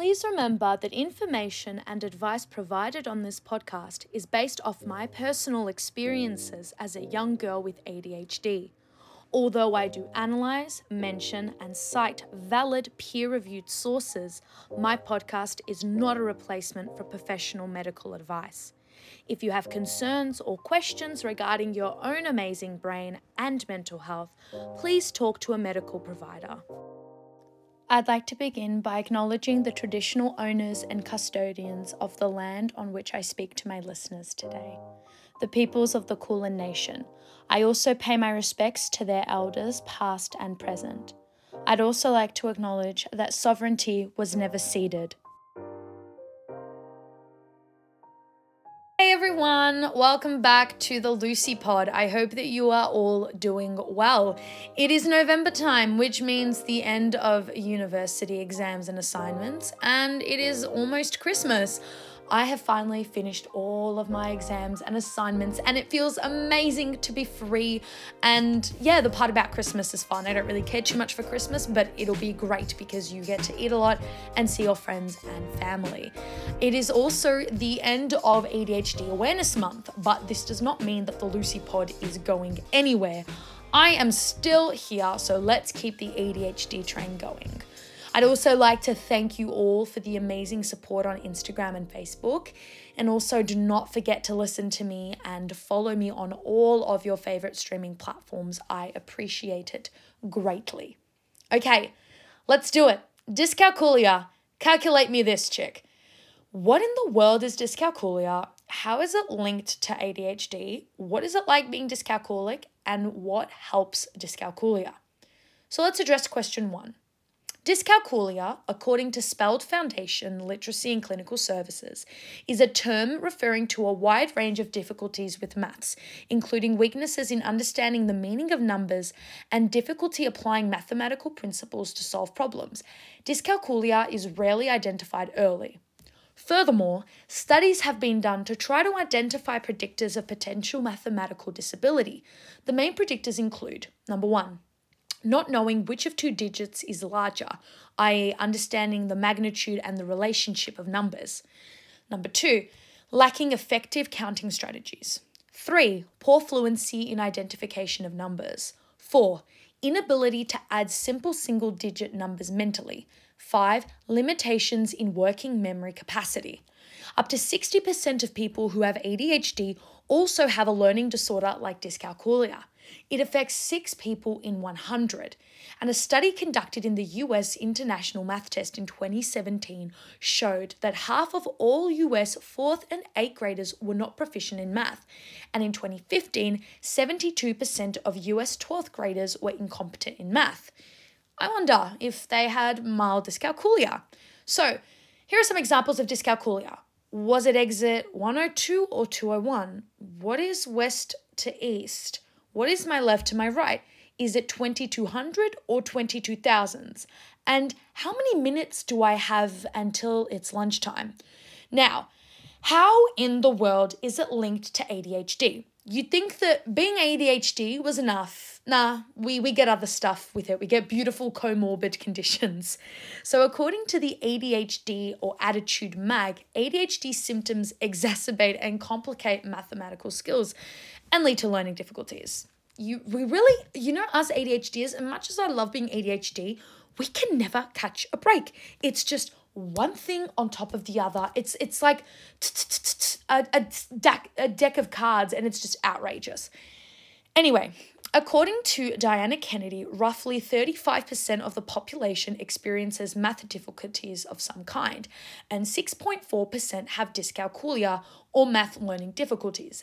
Please remember that information and advice provided on this podcast is based off my personal experiences as a young girl with ADHD. Although I do analyse, mention, and cite valid peer-reviewed sources, my podcast is not a replacement for professional medical advice. If you have concerns or questions regarding your own amazing brain and mental health, please talk to a medical provider. I'd like to begin by acknowledging the traditional owners and custodians of the land on which I speak to my listeners today, the peoples of the Kulin Nation. I also pay my respects to their elders, past and present. I'd also like to acknowledge that sovereignty was never ceded. Hey everyone, welcome back to the Lucy Pod. I hope that you are all doing well. It is November time, which means the end of university exams and assignments, and it is almost Christmas. I have finally finished all of my exams and assignments, and it feels amazing to be free. And yeah, the part about Christmas is fun. I don't really care too much for Christmas, but it'll be great because you get to eat a lot and see your friends and family. It is also the end of ADHD Awareness Month, but this does not mean that the Lucy Pod is going anywhere. I am still here, so let's keep the ADHD train going. I'd also like to thank you all for the amazing support on Instagram and Facebook. And also do not forget to listen to me and follow me on all of your favorite streaming platforms. I appreciate it greatly. Okay, let's do it. Dyscalculia. Calculate me this, chick. What in the world is dyscalculia? How is it linked to ADHD? What is it like being dyscalculic? And what helps dyscalculia? So let's address question one. Dyscalculia, according to Speld Foundation, Literacy and Clinical Services, is a term referring to a wide range of difficulties with maths, including weaknesses in understanding the meaning of numbers and difficulty applying mathematical principles to solve problems. Dyscalculia is rarely identified early. Furthermore, studies have been done to try to identify predictors of potential mathematical disability. The main predictors include, number one, not knowing which of two digits is larger, i.e. understanding the magnitude and the relationship of numbers. Number two, lacking effective counting strategies. Three, poor fluency in identification of numbers. Four, inability to add simple single-digit numbers mentally. Five, limitations in working memory capacity. Up to 60% of people who have ADHD also have a learning disorder like dyscalculia. It affects 6 people in 100, and a study conducted in the US International Math Test in 2017 showed that half of all US 4th and 8th graders were not proficient in math, and in 2015, 72% of US 12th graders were incompetent in math. I wonder if they had mild dyscalculia. So, here are some examples of dyscalculia. Was it exit 102 or 201? What is west to east? What is my left to my right? Is it 2200 or 22,000? And how many minutes do I have until it's lunchtime? Now, how in the world is it linked to ADHD? You'd think that being ADHD was enough. Nah, we get other stuff with it. We get beautiful comorbid conditions. So according to the ADHD or Attitude Mag, ADHD symptoms exacerbate and complicate mathematical skills and lead to learning difficulties. Us ADHDers, and much as I love being ADHD, we can never catch a break. It's just one thing on top of the other. It's like a deck of cards, and it's just outrageous. Anyway, according to Diana Kennedy, roughly 35% of the population experiences math difficulties of some kind, and 6.4% have dyscalculia or math learning difficulties,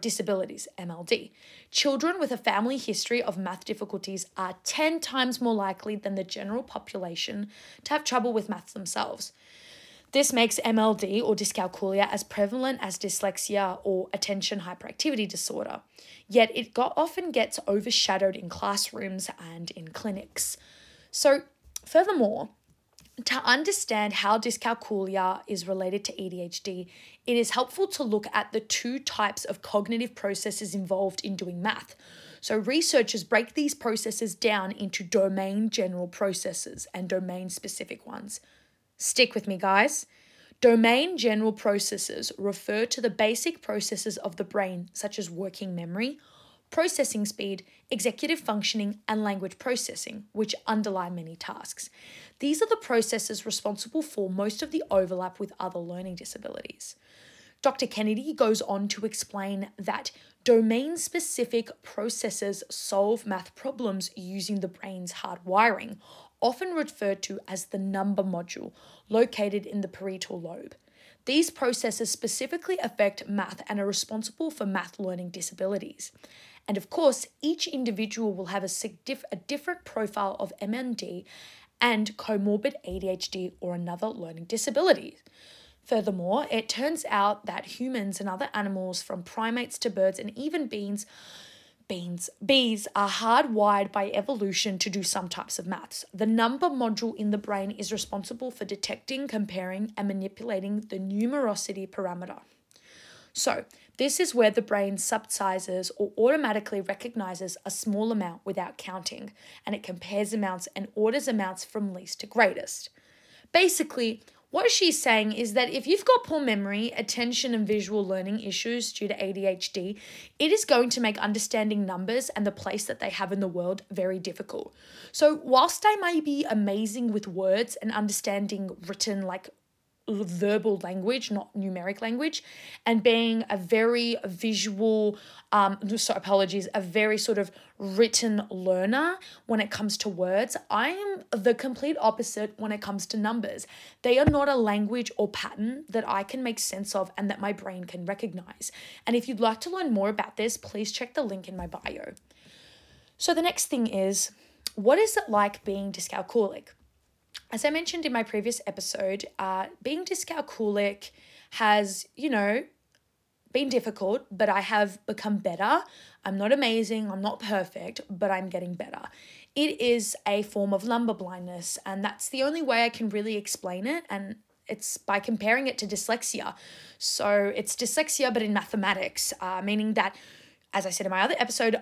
disabilities, MLD. Children with a family history of math difficulties are 10 times more likely than the general population to have trouble with maths themselves. This makes MLD or dyscalculia as prevalent as dyslexia or attention hyperactivity disorder, yet it often gets overshadowed in classrooms and in clinics. So, furthermore, to understand how dyscalculia is related to ADHD, it is helpful to look at the two types of cognitive processes involved in doing math. So researchers break these processes down into domain general processes and domain specific ones. Stick with me, guys. Domain general processes refer to the basic processes of the brain, such as working memory, processing speed, executive functioning, and language processing, which underlie many tasks. These are the processes responsible for most of the overlap with other learning disabilities. Dr. Kennedy goes on to explain that domain-specific processes solve math problems using the brain's hard wiring, often referred to as the number module, located in the parietal lobe. These processes specifically affect math and are responsible for math learning disabilities. And of course, each individual will have a different profile of MND and comorbid ADHD or another learning disability. Furthermore, it turns out that humans and other animals, from primates to birds and even bees are hardwired by evolution to do some types of maths. The number module in the brain is responsible for detecting, comparing, and manipulating the numerosity parameter. So, this is where the brain subsizes or automatically recognizes a small amount without counting, and it compares amounts and orders amounts from least to greatest. Basically, what she's saying is that if you've got poor memory, attention, and visual learning issues due to ADHD, it is going to make understanding numbers and the place that they have in the world very difficult. So whilst I may be amazing with words and understanding written, like verbal language, not numeric language, and being a very visual, a very sort of written learner when it comes to words, I am the complete opposite when it comes to numbers. They are not a language or pattern that I can make sense of and that my brain can recognize. And if you'd like to learn more about this, please check the link in my bio. So the next thing is, what is it like being dyscalculic? As I mentioned in my previous episode, being dyscalculic has, been difficult, but I have become better. I'm not amazing, I'm not perfect, but I'm getting better. It is a form of lumbar blindness, and that's the only way I can really explain it, and it's by comparing it to dyslexia. So it's dyslexia, but in mathematics, meaning that, as I said in my other episode,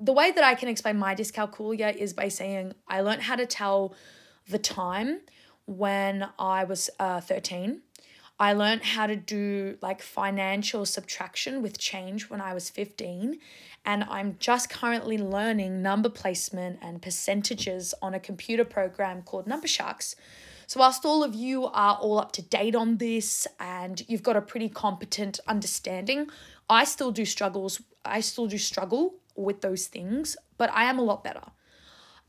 the way that I can explain my dyscalculia is by saying I learned how to tell the time when I was 13. I learned how to do financial subtraction with change when I was 15. And I'm just currently learning number placement and percentages on a computer program called Numbershark. So whilst all of you are all up to date on this and you've got a pretty competent understanding, I still do struggle with those things, but I am a lot better.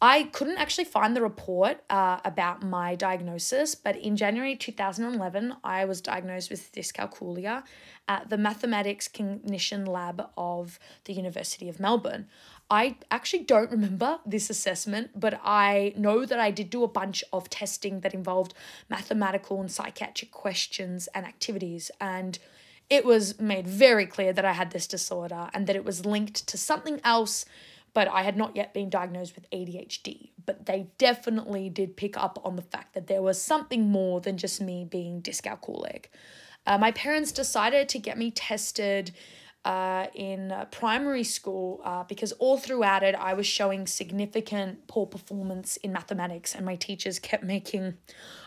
I couldn't actually find the report about my diagnosis, but in January 2011, I was diagnosed with dyscalculia at the Mathematics Cognition Lab of the University of Melbourne. I actually don't remember this assessment, but I know that I did do a bunch of testing that involved mathematical and psychiatric questions and activities, and it was made very clear that I had this disorder and that it was linked to something else, but I had not yet been diagnosed with ADHD. But they definitely did pick up on the fact that there was something more than just me being dyscalculic. My parents decided to get me tested in primary school because all throughout it, I was showing significant poor performance in mathematics, and my teachers kept making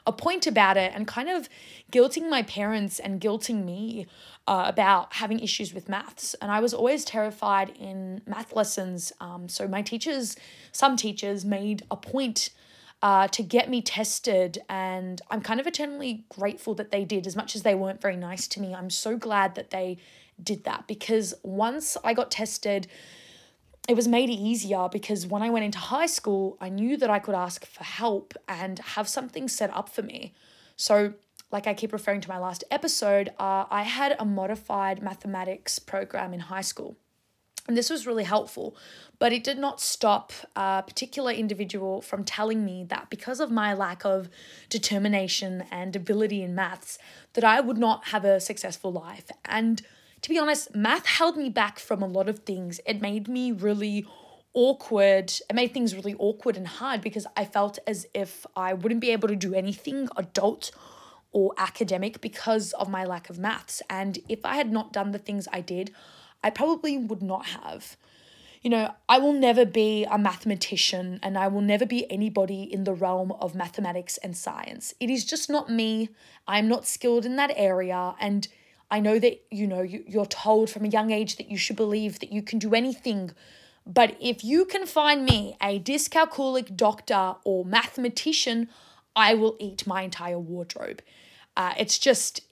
a point about it and kind of guilting my parents and guilting me about having issues with maths. And I was always terrified in math lessons. So some teachers made a point to get me tested, and I'm kind of eternally grateful that they did. As much as they weren't very nice to me, I'm so glad that they did that, because once I got tested, it was made easier, because when I went into high school, I knew that I could ask for help and have something set up for me. So like I keep referring to my last episode, I had a modified mathematics program in high school, and this was really helpful, but it did not stop a particular individual from telling me that because of my lack of determination and ability in maths, that I would not have a successful life. And to be honest, math held me back from a lot of things. It made things really awkward and hard, because I felt as if I wouldn't be able to do anything adult or academic because of my lack of maths. And if I had not done the things I did, I probably would not have. You know, I will never be a mathematician and I will never be anybody in the realm of mathematics and science. It is just not me. I'm not skilled in that area. And I know that, you know, you're told from a young age that you should believe that you can do anything. But if you can find me a dyscalculic doctor or mathematician, I will eat my entire wardrobe. It's just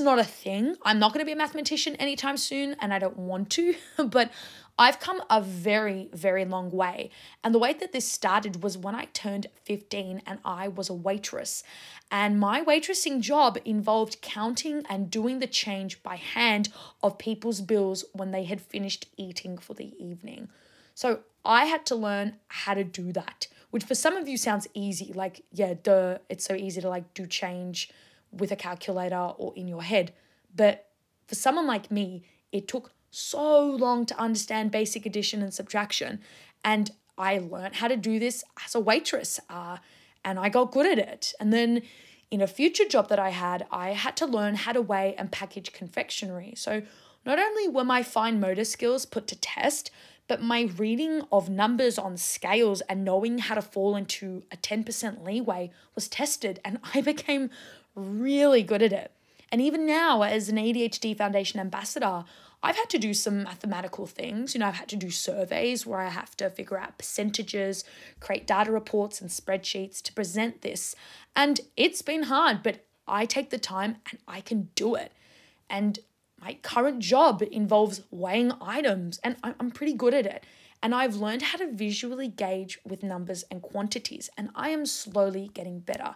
not a thing. I'm not going to be a mathematician anytime soon, and I don't want to, but I've come a very, very long way. And the way that this started was when I turned 15 and I was a waitress. And my waitressing job involved counting and doing the change by hand of people's bills when they had finished eating for the evening. So I had to learn how to do that, which for some of you sounds easy. Like, yeah, duh, it's so easy to like do change with a calculator or in your head. But for someone like me, it took so long to understand basic addition and subtraction. And I learned how to do this as a waitress, and I got good at it. And then in a future job that I had to learn how to weigh and package confectionery. So not only were my fine motor skills put to test, but my reading of numbers on scales and knowing how to fall into a 10% leeway was tested, and I became really good at it. And even now, as an ADHD Foundation ambassador, I've had to do some mathematical things. You know, I've had to do surveys where I have to figure out percentages, create data reports and spreadsheets to present this. And it's been hard, but I take the time and I can do it. And my current job involves weighing items, and I'm pretty good at it. And I've learned how to visually gauge with numbers and quantities, and I am slowly getting better.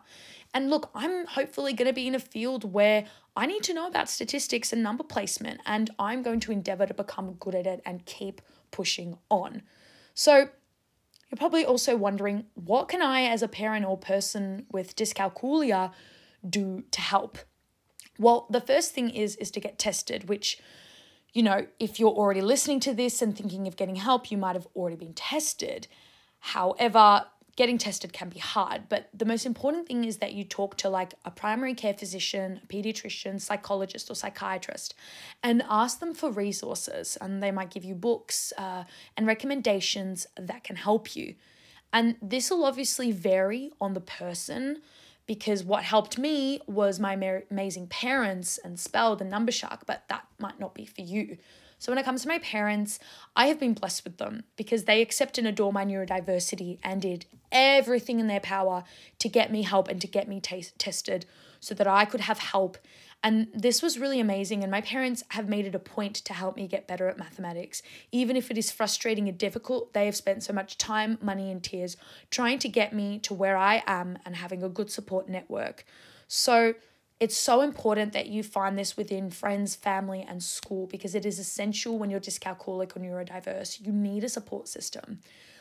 And look, I'm hopefully going to be in a field where I need to know about statistics and number placement, and I'm going to endeavor to become good at it and keep pushing on. So you're probably also wondering, what can I as a parent or person with dyscalculia do to help? Well, the first thing is to get tested, which, you know, if you're already listening to this and thinking of getting help, you might have already been tested. However, getting tested can be hard, but the most important thing is that you talk to like a primary care physician, a pediatrician, psychologist or psychiatrist, and ask them for resources, and they might give you books and recommendations that can help you. And this will obviously vary on the person, because what helped me was my amazing parents and Speld and Numbershark, but that might not be for you. So when it comes to my parents, I have been blessed with them because they accept and adore my neurodiversity and did everything in their power to get me help and to get me tested so that I could have help. And this was really amazing. And my parents have made it a point to help me get better at mathematics. Even if it is frustrating and difficult, they have spent so much time, money, and tears trying to get me to where I am and having a good support network. So it's so important that you find this within friends, family, and school, because it is essential when you're dyscalculic or neurodiverse. You need a support system.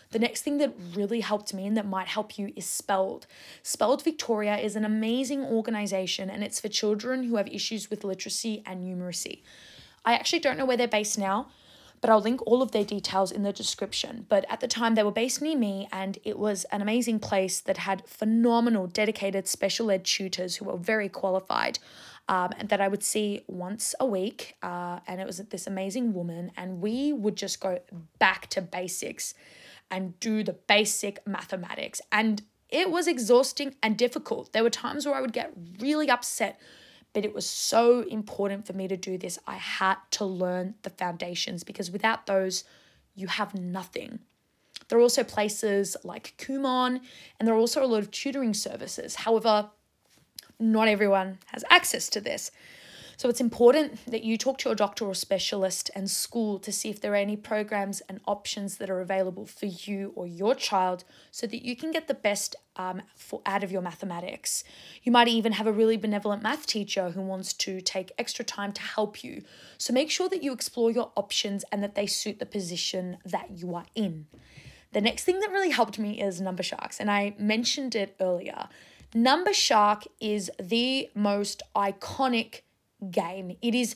The next thing that really helped me and that might help you is SPELD. SPELD Victoria is an amazing organisation, and it's for children who have issues with literacy and numeracy. I actually don't know where they're based now, but I'll link all of their details in the description. But at the time, they were based near me, and it was an amazing place that had phenomenal, dedicated special ed tutors who were very qualified, and that I would see once a week. And it was this amazing woman, and we would just go back to basics and do the basic mathematics. And it was exhausting and difficult. There were times where I would get really upset, but it was so important for me to do this. I had to learn the foundations, because without those, you have nothing. There are also places like Kumon, and there are also a lot of tutoring services. However, not everyone has access to this. So it's important that you talk to your doctor or specialist and school to see if there are any programs and options that are available for you or your child, so that you can get the best out of your mathematics. You might even have a really benevolent math teacher who wants to take extra time to help you. So make sure that you explore your options and that they suit the position that you are in. The next thing that really helped me is Numbershark, and I mentioned it earlier. Numbershark is the most iconic game. It is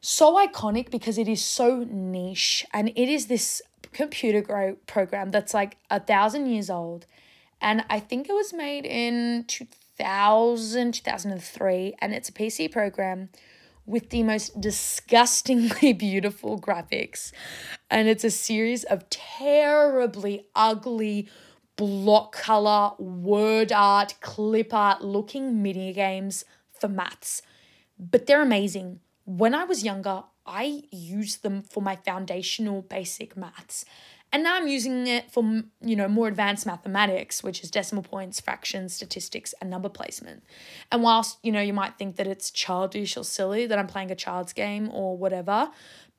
so iconic because it is so niche, and it is this computer program that's like 1,000 years old, and I think it was made in 2003, and it's a PC program with the most disgustingly beautiful graphics. And it's a series of terribly ugly block color, word art, clip art looking mini games for maths. But they're amazing. When I was younger, I used them for my foundational basic maths. And now I'm using it for, more advanced mathematics, which is decimal points, fractions, statistics, and number placement. And whilst, you might think that it's childish or silly that I'm playing a child's game or whatever,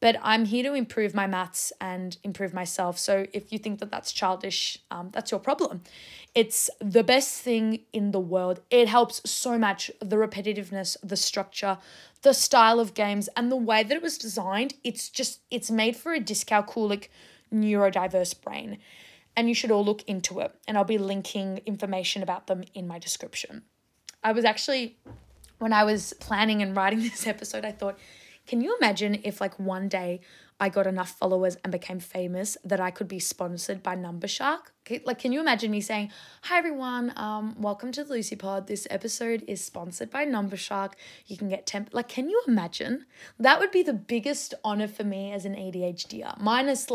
but I'm here to improve my maths and improve myself. So if you think that that's childish, that's your problem. It's the best thing in the world. It helps so much. The repetitiveness, the structure, the style of games, and the way that it was designed, it's made for a dyscalculic neurodiverse brain, and you should all look into it, and I'll be linking information about them in my description. I was actually, when I was planning and writing this episode, I thought, can you imagine if one day I got enough followers and became famous that I could be sponsored by Numbershark? Can you imagine me saying, hi everyone, welcome to the Lucy Pod. This episode is sponsored by Numbershark. You can get can you imagine? That would be the biggest honor for me as an ADHDer, minus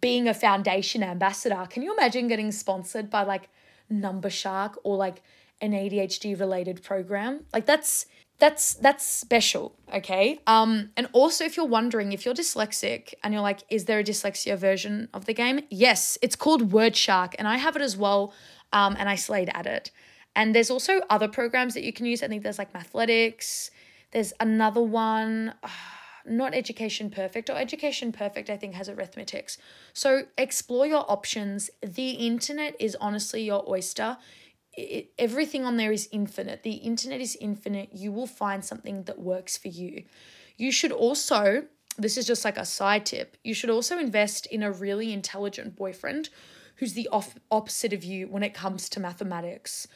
being a foundation ambassador. Can you imagine getting sponsored by Numbershark or an ADHD related program? That's special, okay? And also, if you're wondering, if you're dyslexic and you're is there a dyslexia version of the game? Yes, it's called Word Shark, and I have it as well, and I slayed at it. And there's also other programs that you can use. I think there's Mathletics. There's another one. Not Education Perfect, or Education Perfect, I think, has arithmetics. So explore your options. The internet is honestly your oyster. Everything on there is infinite. The internet is infinite. You will find something that works for you. You should also, this is just a side tip, you should also invest in a really intelligent boyfriend who's the opposite of you when it comes to mathematics.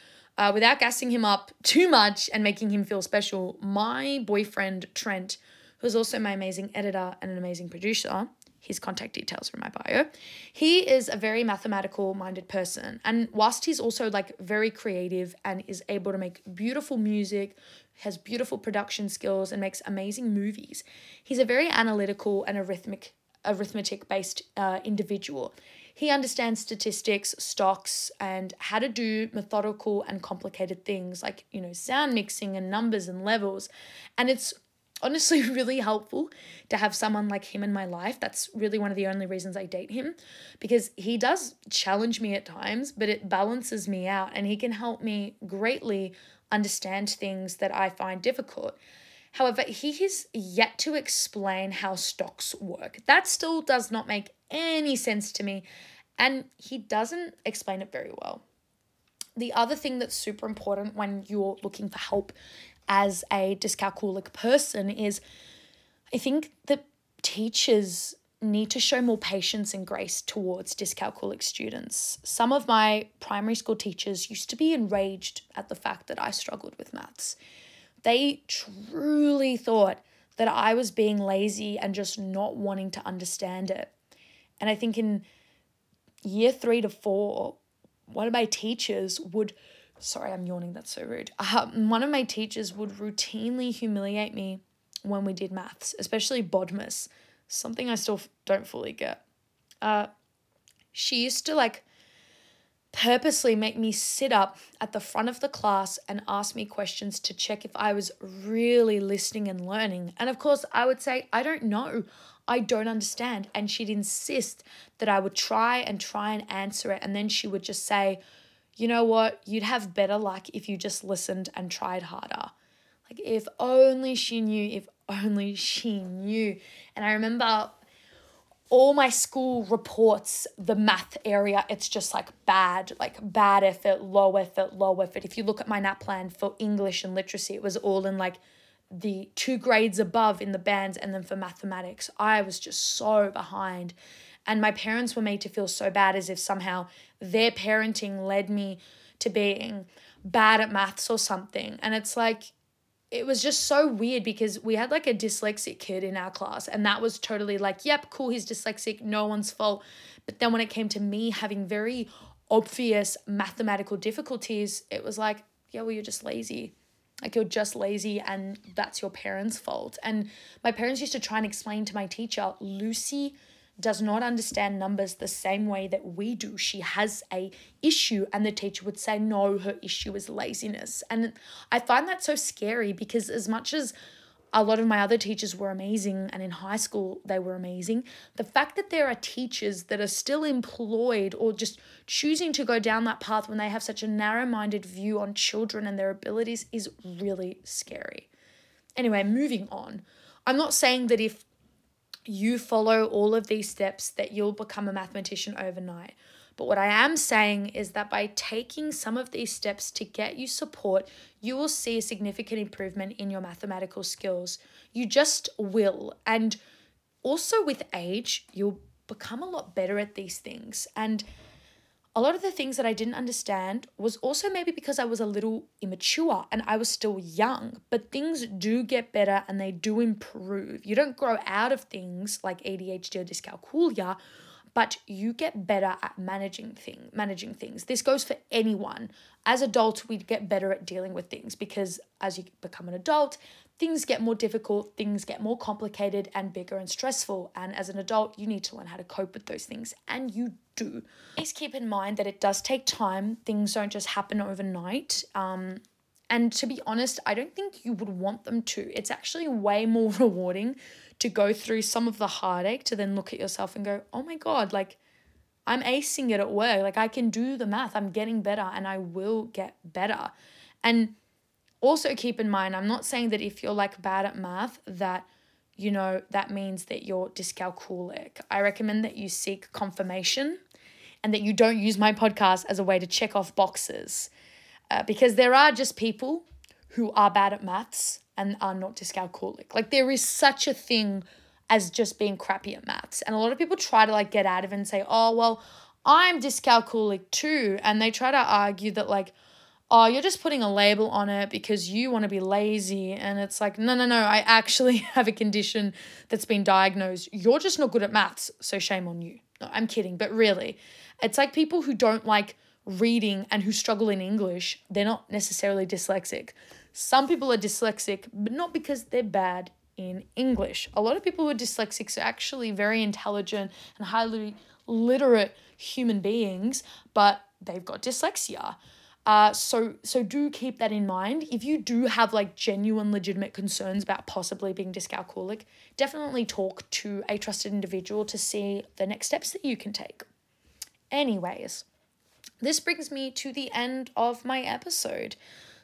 Without gassing him up too much and making him feel special, my boyfriend, Trent, who's also my amazing editor and an amazing producer, his contact details are in my bio. He is a very mathematical-minded person. And whilst he's also very creative and is able to make beautiful music, has beautiful production skills and makes amazing movies, he's a very analytical and arithmetic-based individual. He understands statistics, stocks, and how to do methodical and complicated things sound mixing and numbers and levels. And it's honestly really helpful to have someone like him in my life. That's really one of the only reasons I date him, because he does challenge me at times, but it balances me out, and he can help me greatly understand things that I find difficult. However, he is yet to explain how stocks work. That still does not make any sense to me, and he doesn't explain it very well. The other thing that's super important when you're looking for help as a dyscalculic person is, I think that teachers need to show more patience and grace towards dyscalculic students. Some of my primary school teachers used to be enraged at the fact that I struggled with maths. They truly thought that I was being lazy and just not wanting to understand it. And I think in year 3 to 4, one of my teachers would... Sorry, I'm yawning. That's so rude. One of my teachers would routinely humiliate me when we did maths, especially Bodmas, something I still don't fully get. She used to purposely make me sit up at the front of the class and ask me questions to check if I was really listening and learning. And of course, I would say, I don't know. I don't understand. And she'd insist that I would try and answer it. And then she would just say, you know what, you'd have better luck if you just listened and tried harder. If only she knew, if only she knew. And I remember all my school reports, the math area, it's just bad effort, low effort, low effort. If you look at my NAP plan for English and literacy, it was all in the 2 grades above in the bands. And then for mathematics, I was just so behind. And my parents were made to feel so bad, as if somehow their parenting led me to being bad at maths or something. And it's it was just so weird, because we had a dyslexic kid in our class, and that was totally yep, cool, he's dyslexic, no one's fault. But then when it came to me having very obvious mathematical difficulties, it was yeah, well, you're just lazy. Like, you're just lazy and that's your parents' fault. And my parents used to try and explain to my teacher, Lucy does not understand numbers the same way that we do. She has a issue. And the teacher would say, no, her issue is laziness. And I find that so scary, because as much as a lot of my other teachers were amazing, and in high school they were amazing, the fact that there are teachers that are still employed or just choosing to go down that path when they have such a narrow-minded view on children and their abilities is really scary. Anyway, moving on. I'm not saying that if you follow all of these steps that you'll become a mathematician overnight. But what I am saying is that by taking some of these steps to get you support, you will see a significant improvement in your mathematical skills. You just will. And also with age, you'll become a lot better at these things. And a lot of the things that I didn't understand was also maybe because I was a little immature and I was still young. But things do get better and they do improve. You don't grow out of things like ADHD or dyscalculia, but you get better at managing things. This goes for anyone. As adults, we get better at dealing with things, because as you become an adult, things get more difficult, things get more complicated and bigger and stressful. And as an adult, you need to learn how to cope with those things, and you do. Please keep in mind that it does take time. Things don't just happen overnight. And to be honest, I don't think you would want them to. It's actually way more rewarding to go through some of the heartache to then look at yourself and go, oh my God, like, I'm acing it at work. Like, I can do the math. I'm getting better and I will get better. And also keep in mind, I'm not saying that if you're like bad at math that, you know, that means that you're dyscalculic. I recommend that you seek confirmation and that you don't use my podcast as a way to check off boxes. Because there are just people who are bad at maths and are not dyscalculic. Like, there is such a thing as just being crappy at maths. And a lot of people try to like get out of it and say, oh, well, I'm dyscalculic too. And they try to argue that like, oh, you're just putting a label on it because you want to be lazy. And it's like, no, I actually have a condition that's been diagnosed. You're just not good at maths, so shame on you. No, I'm kidding. But really, it's like people who don't like reading and who struggle in English, they're not necessarily dyslexic. Some people are dyslexic, but not because they're bad in English. A lot of people who are dyslexics are actually very intelligent and highly literate human beings, but they've got dyslexia. So do keep that in mind. If you do have like genuine legitimate concerns about possibly being dyscalculic, definitely talk to a trusted individual to see the next steps that you can take. Anyways, this brings me to the end of my episode.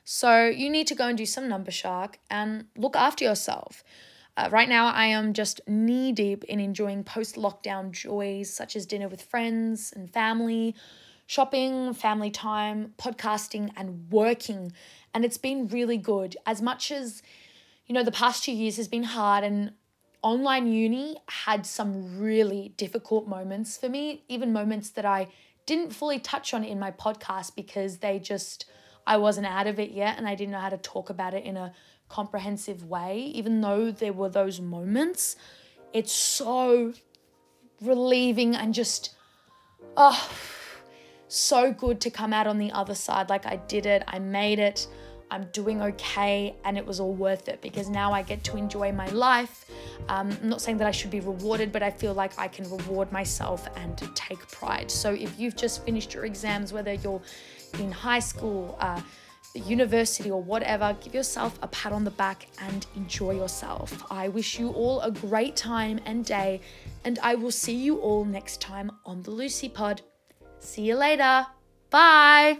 So you need to go and do some Numbershark and look after yourself. Right now, I am just knee-deep in enjoying post-lockdown joys such as dinner with friends and family, shopping, family time, podcasting, and working. And it's been really good. As much as, you know, the past 2 years has been hard, and online uni had some really difficult moments for me, even moments that I didn't fully touch on in my podcast because I wasn't out of it yet and I didn't know how to talk about it in a comprehensive way. Even though there were those moments, it's so relieving and just, so good to come out on the other side. Like, I did it, I made it, I'm doing okay, and it was all worth it because now I get to enjoy my life. I'm not saying that I should be rewarded, but I feel like I can reward myself and take pride. So if you've just finished your exams, whether you're in high school, university or whatever, give yourself a pat on the back and enjoy yourself. I wish you all a great time and day, and I will see you all next time on the Lucy Pod. See you later. Bye.